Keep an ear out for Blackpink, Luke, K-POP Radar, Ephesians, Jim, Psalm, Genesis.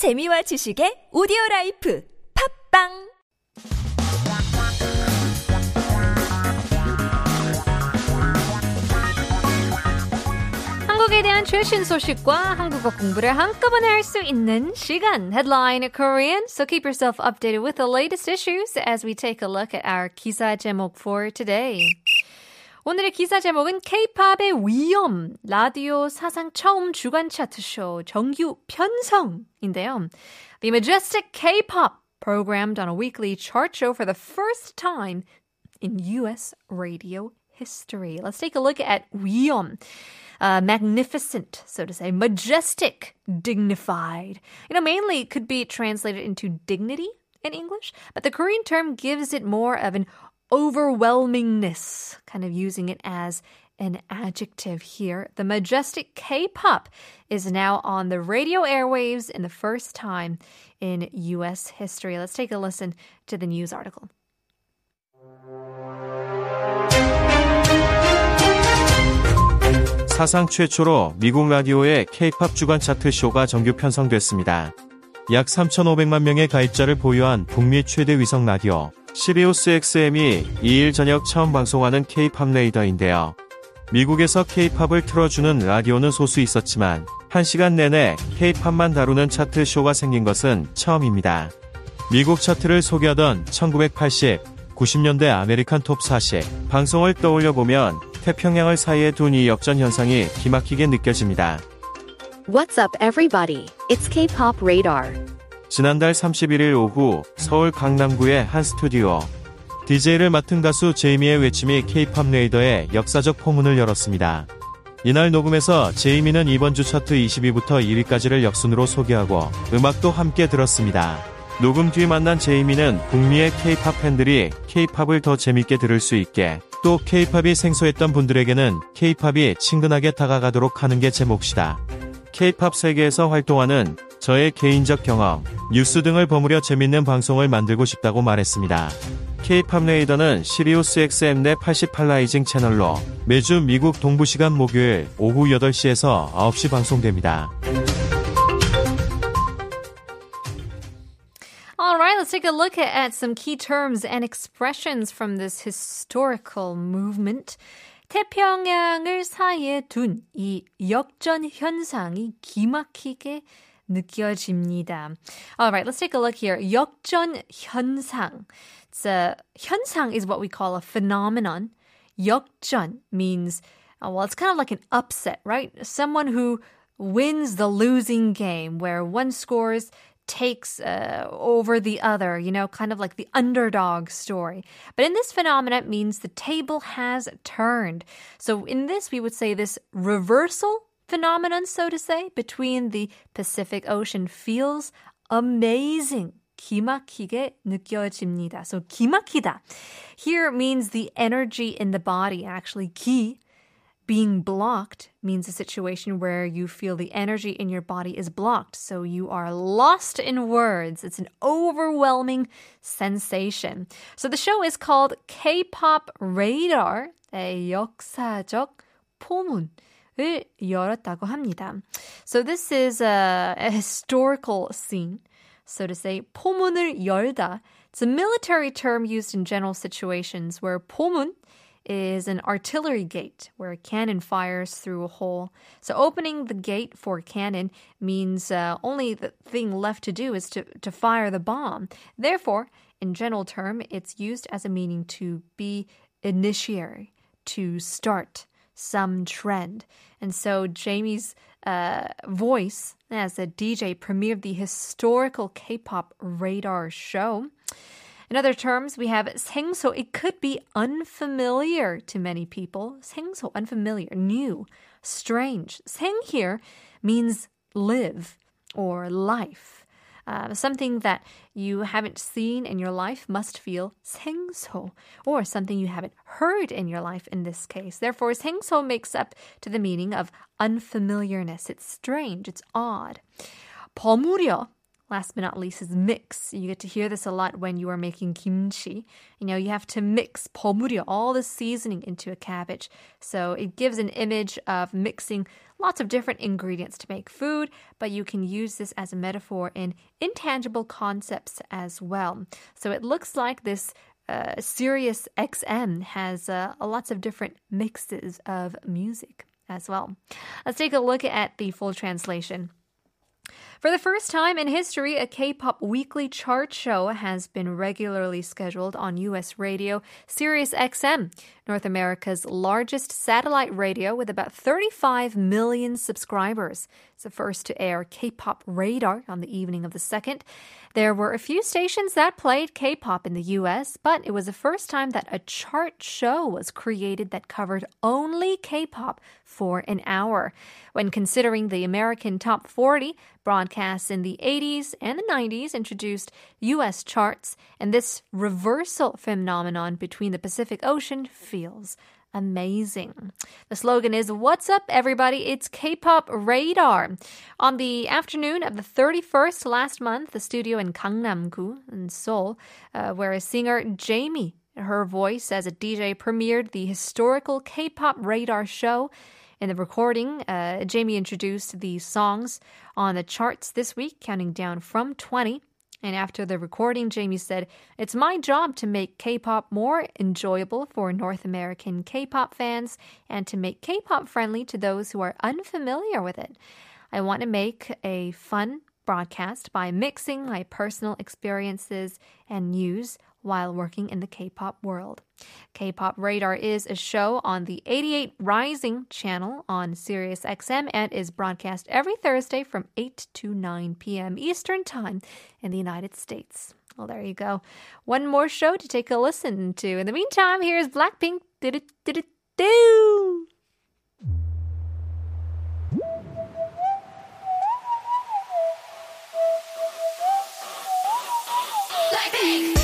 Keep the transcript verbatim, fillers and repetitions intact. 재미와 지식의 오디오라이프 팝빵 한국에 대한 최신 소식과 한국어 공부를 한꺼번에 할 수 있는 시간 Headline Korean So keep yourself updated with the latest issues as we take a look at our 기사 제목 for today 오늘의 기사 제목은 K-팝의 위엄, 라디오 사상 처음 주간 차트쇼 정규 편성인데요. The majestic K-pop programmed on a weekly chart show for the first time in U S radio history. Let's take a look at 위엄. Uh, magnificent, so to say, majestic, dignified. You know, mainly could be translated into dignity in English, but the Korean term gives it more of an overwhelmingness, kind of using it as an adjective here. The majestic K-pop is now on the radio airwaves in the first time in U S history. Let's take a listen to the news article. 사상 최초로 미국 라디오의 K-팝 주간 차트 쇼가 정규 편성됐습니다. 약 삼천오백만 명의 가입자를 보유한 북미 최대 위성 라디오 시리우스 엑스엠이 이일 저녁 처음 방송하는 K-팝 레이더인데요. 미국에서 K-팝을 틀어주는 라디오는 소수 있었지만 한 시간 내내 K-팝만 다루는 차트 쇼가 생긴 것은 처음입니다. 미국 차트를 소개하던 천구백팔십, 구십년대 아메리칸 톱 사십 방송을 떠올려보면 태평양을 사이에 둔 이 역전 현상이 기막히게 느껴집니다. What's up everybody? It's K-팝 Radar. 지난달 삼십일일 오후 서울 강남구의 한 스튜디오. 디제이를 맡은 가수 제이미의 외침이 K-팝 레이더의 역사적 포문을 열었습니다. 이날 녹음에서 제이미는 이번 주 차트 이십위부터 일위까지를 역순으로 소개하고 음악도 함께 들었습니다. 녹음 뒤 만난 제이미는 북미의 K-팝 팬들이 K-팝을 더 재밌게 들을 수 있게 또 K-팝이 생소했던 분들에게는 K-팝이 친근하게 다가가도록 하는 게 제 몫이다. K-팝 세계에서 활동하는 저의 개인적 경험, 뉴스 등을 버무려 재밌는 방송을 만들고 싶다고 말했습니다. K-팝 레이더는 시리우스 엑스엠 내 팔십팔 라이징 채널로 매주 미국 동부시간 목요일 오후 여덟시에서 아홉시 방송됩니다. Alright, let's take a look at some key terms and expressions from this historical movement. 태평양을 사이에 둔 이 역전 현상이 기막히게 느껴집니다. Alright, let's take a look here. 역전 현상. So, 현상 is what we call a phenomenon. 역전 means, well, it's kind of like an upset, right? Someone who wins the losing game where one scores takes uh, over the other, you know, kind of like the underdog story. But in this phenomena, it means the table has turned. So in this, we would say this reversal phenomenon, so to say, between the Pacific Ocean feels amazing. 기막히게 느껴집니다. So 기막히다 here means the energy in the body, actually 기. Being blocked means a situation where you feel the energy in your body is blocked. So you are lost in words. It's an overwhelming sensation. So the show is called K-pop Radar, a 역사적 포문을 열었다고 합니다. So this is a, a historical scene, so to say. 포문을 열다. It's a military term used in general situations where 포문 is an artillery gate where a cannon fires through a hole. So opening the gate for a cannon means uh, only the thing left to do is to, to fire the bomb. Therefore, in general term, it's used as a meaning to be initiatory, to start some trend. And so Jamie's uh, voice as a D J premiered the historical K-pop Radar show. In other terms, we have 생소. It could be unfamiliar to many people. 생소, unfamiliar, new, strange. 생 here means live or life. Uh, something that you haven't seen in your life must feel 생소, or something you haven't heard in your life in this case. Therefore, 생소 makes up to the meaning of unfamiliarness. It's strange, it's odd. 버무려. last but not least is mix. You get to hear this a lot when you are making kimchi. You know, you have to mix 버무려 all the seasoning into a cabbage. So it gives an image of mixing lots of different ingredients to make food, but you can use this as a metaphor in intangible concepts as well. So it looks like this uh, Sirius X M has uh, lots of different mixes of music as well. Let's take a look at the full translation. For the first time in history, a K-pop weekly chart show has been regularly scheduled on U S radio Sirius X M, North America's largest satellite radio with about thirty-five million subscribers. It's the first to air K-pop Radar on the evening of the second. There were a few stations that played K-pop in the U S, but it was the first time that a chart show was created that covered only K-pop for an hour. When considering the American Top forty, broadcasts in the eighties and the nineties introduced U S charts, and this reversal phenomenon between the Pacific Ocean feels amazing. The slogan is, "What's up, everybody? It's K-pop Radar." On the afternoon of the thirty-first last month, the studio in Gangnam-gu in Seoul, uh, where a singer, Jamie, her voice as a D J, premiered the historical K-pop Radar show. In the recording, uh, Jamie introduced the songs on the charts this week, counting down from twenty. And after the recording, Jamie said, "It's my job to make K-pop more enjoyable for North American K-pop fans and to make K-pop friendly to those who are unfamiliar with it. I want to make a fun broadcast by mixing my personal experiences and news while working in the K-pop world." K-pop Radar is a show on the eighty-eight Rising channel on Sirius X M and is broadcast every Thursday from eight to nine p.m. Eastern Time in the United States. Well, there you go. One more show to take a listen to. In the meantime, here's Blackpink. Do-do-do-do-do! Blackpink!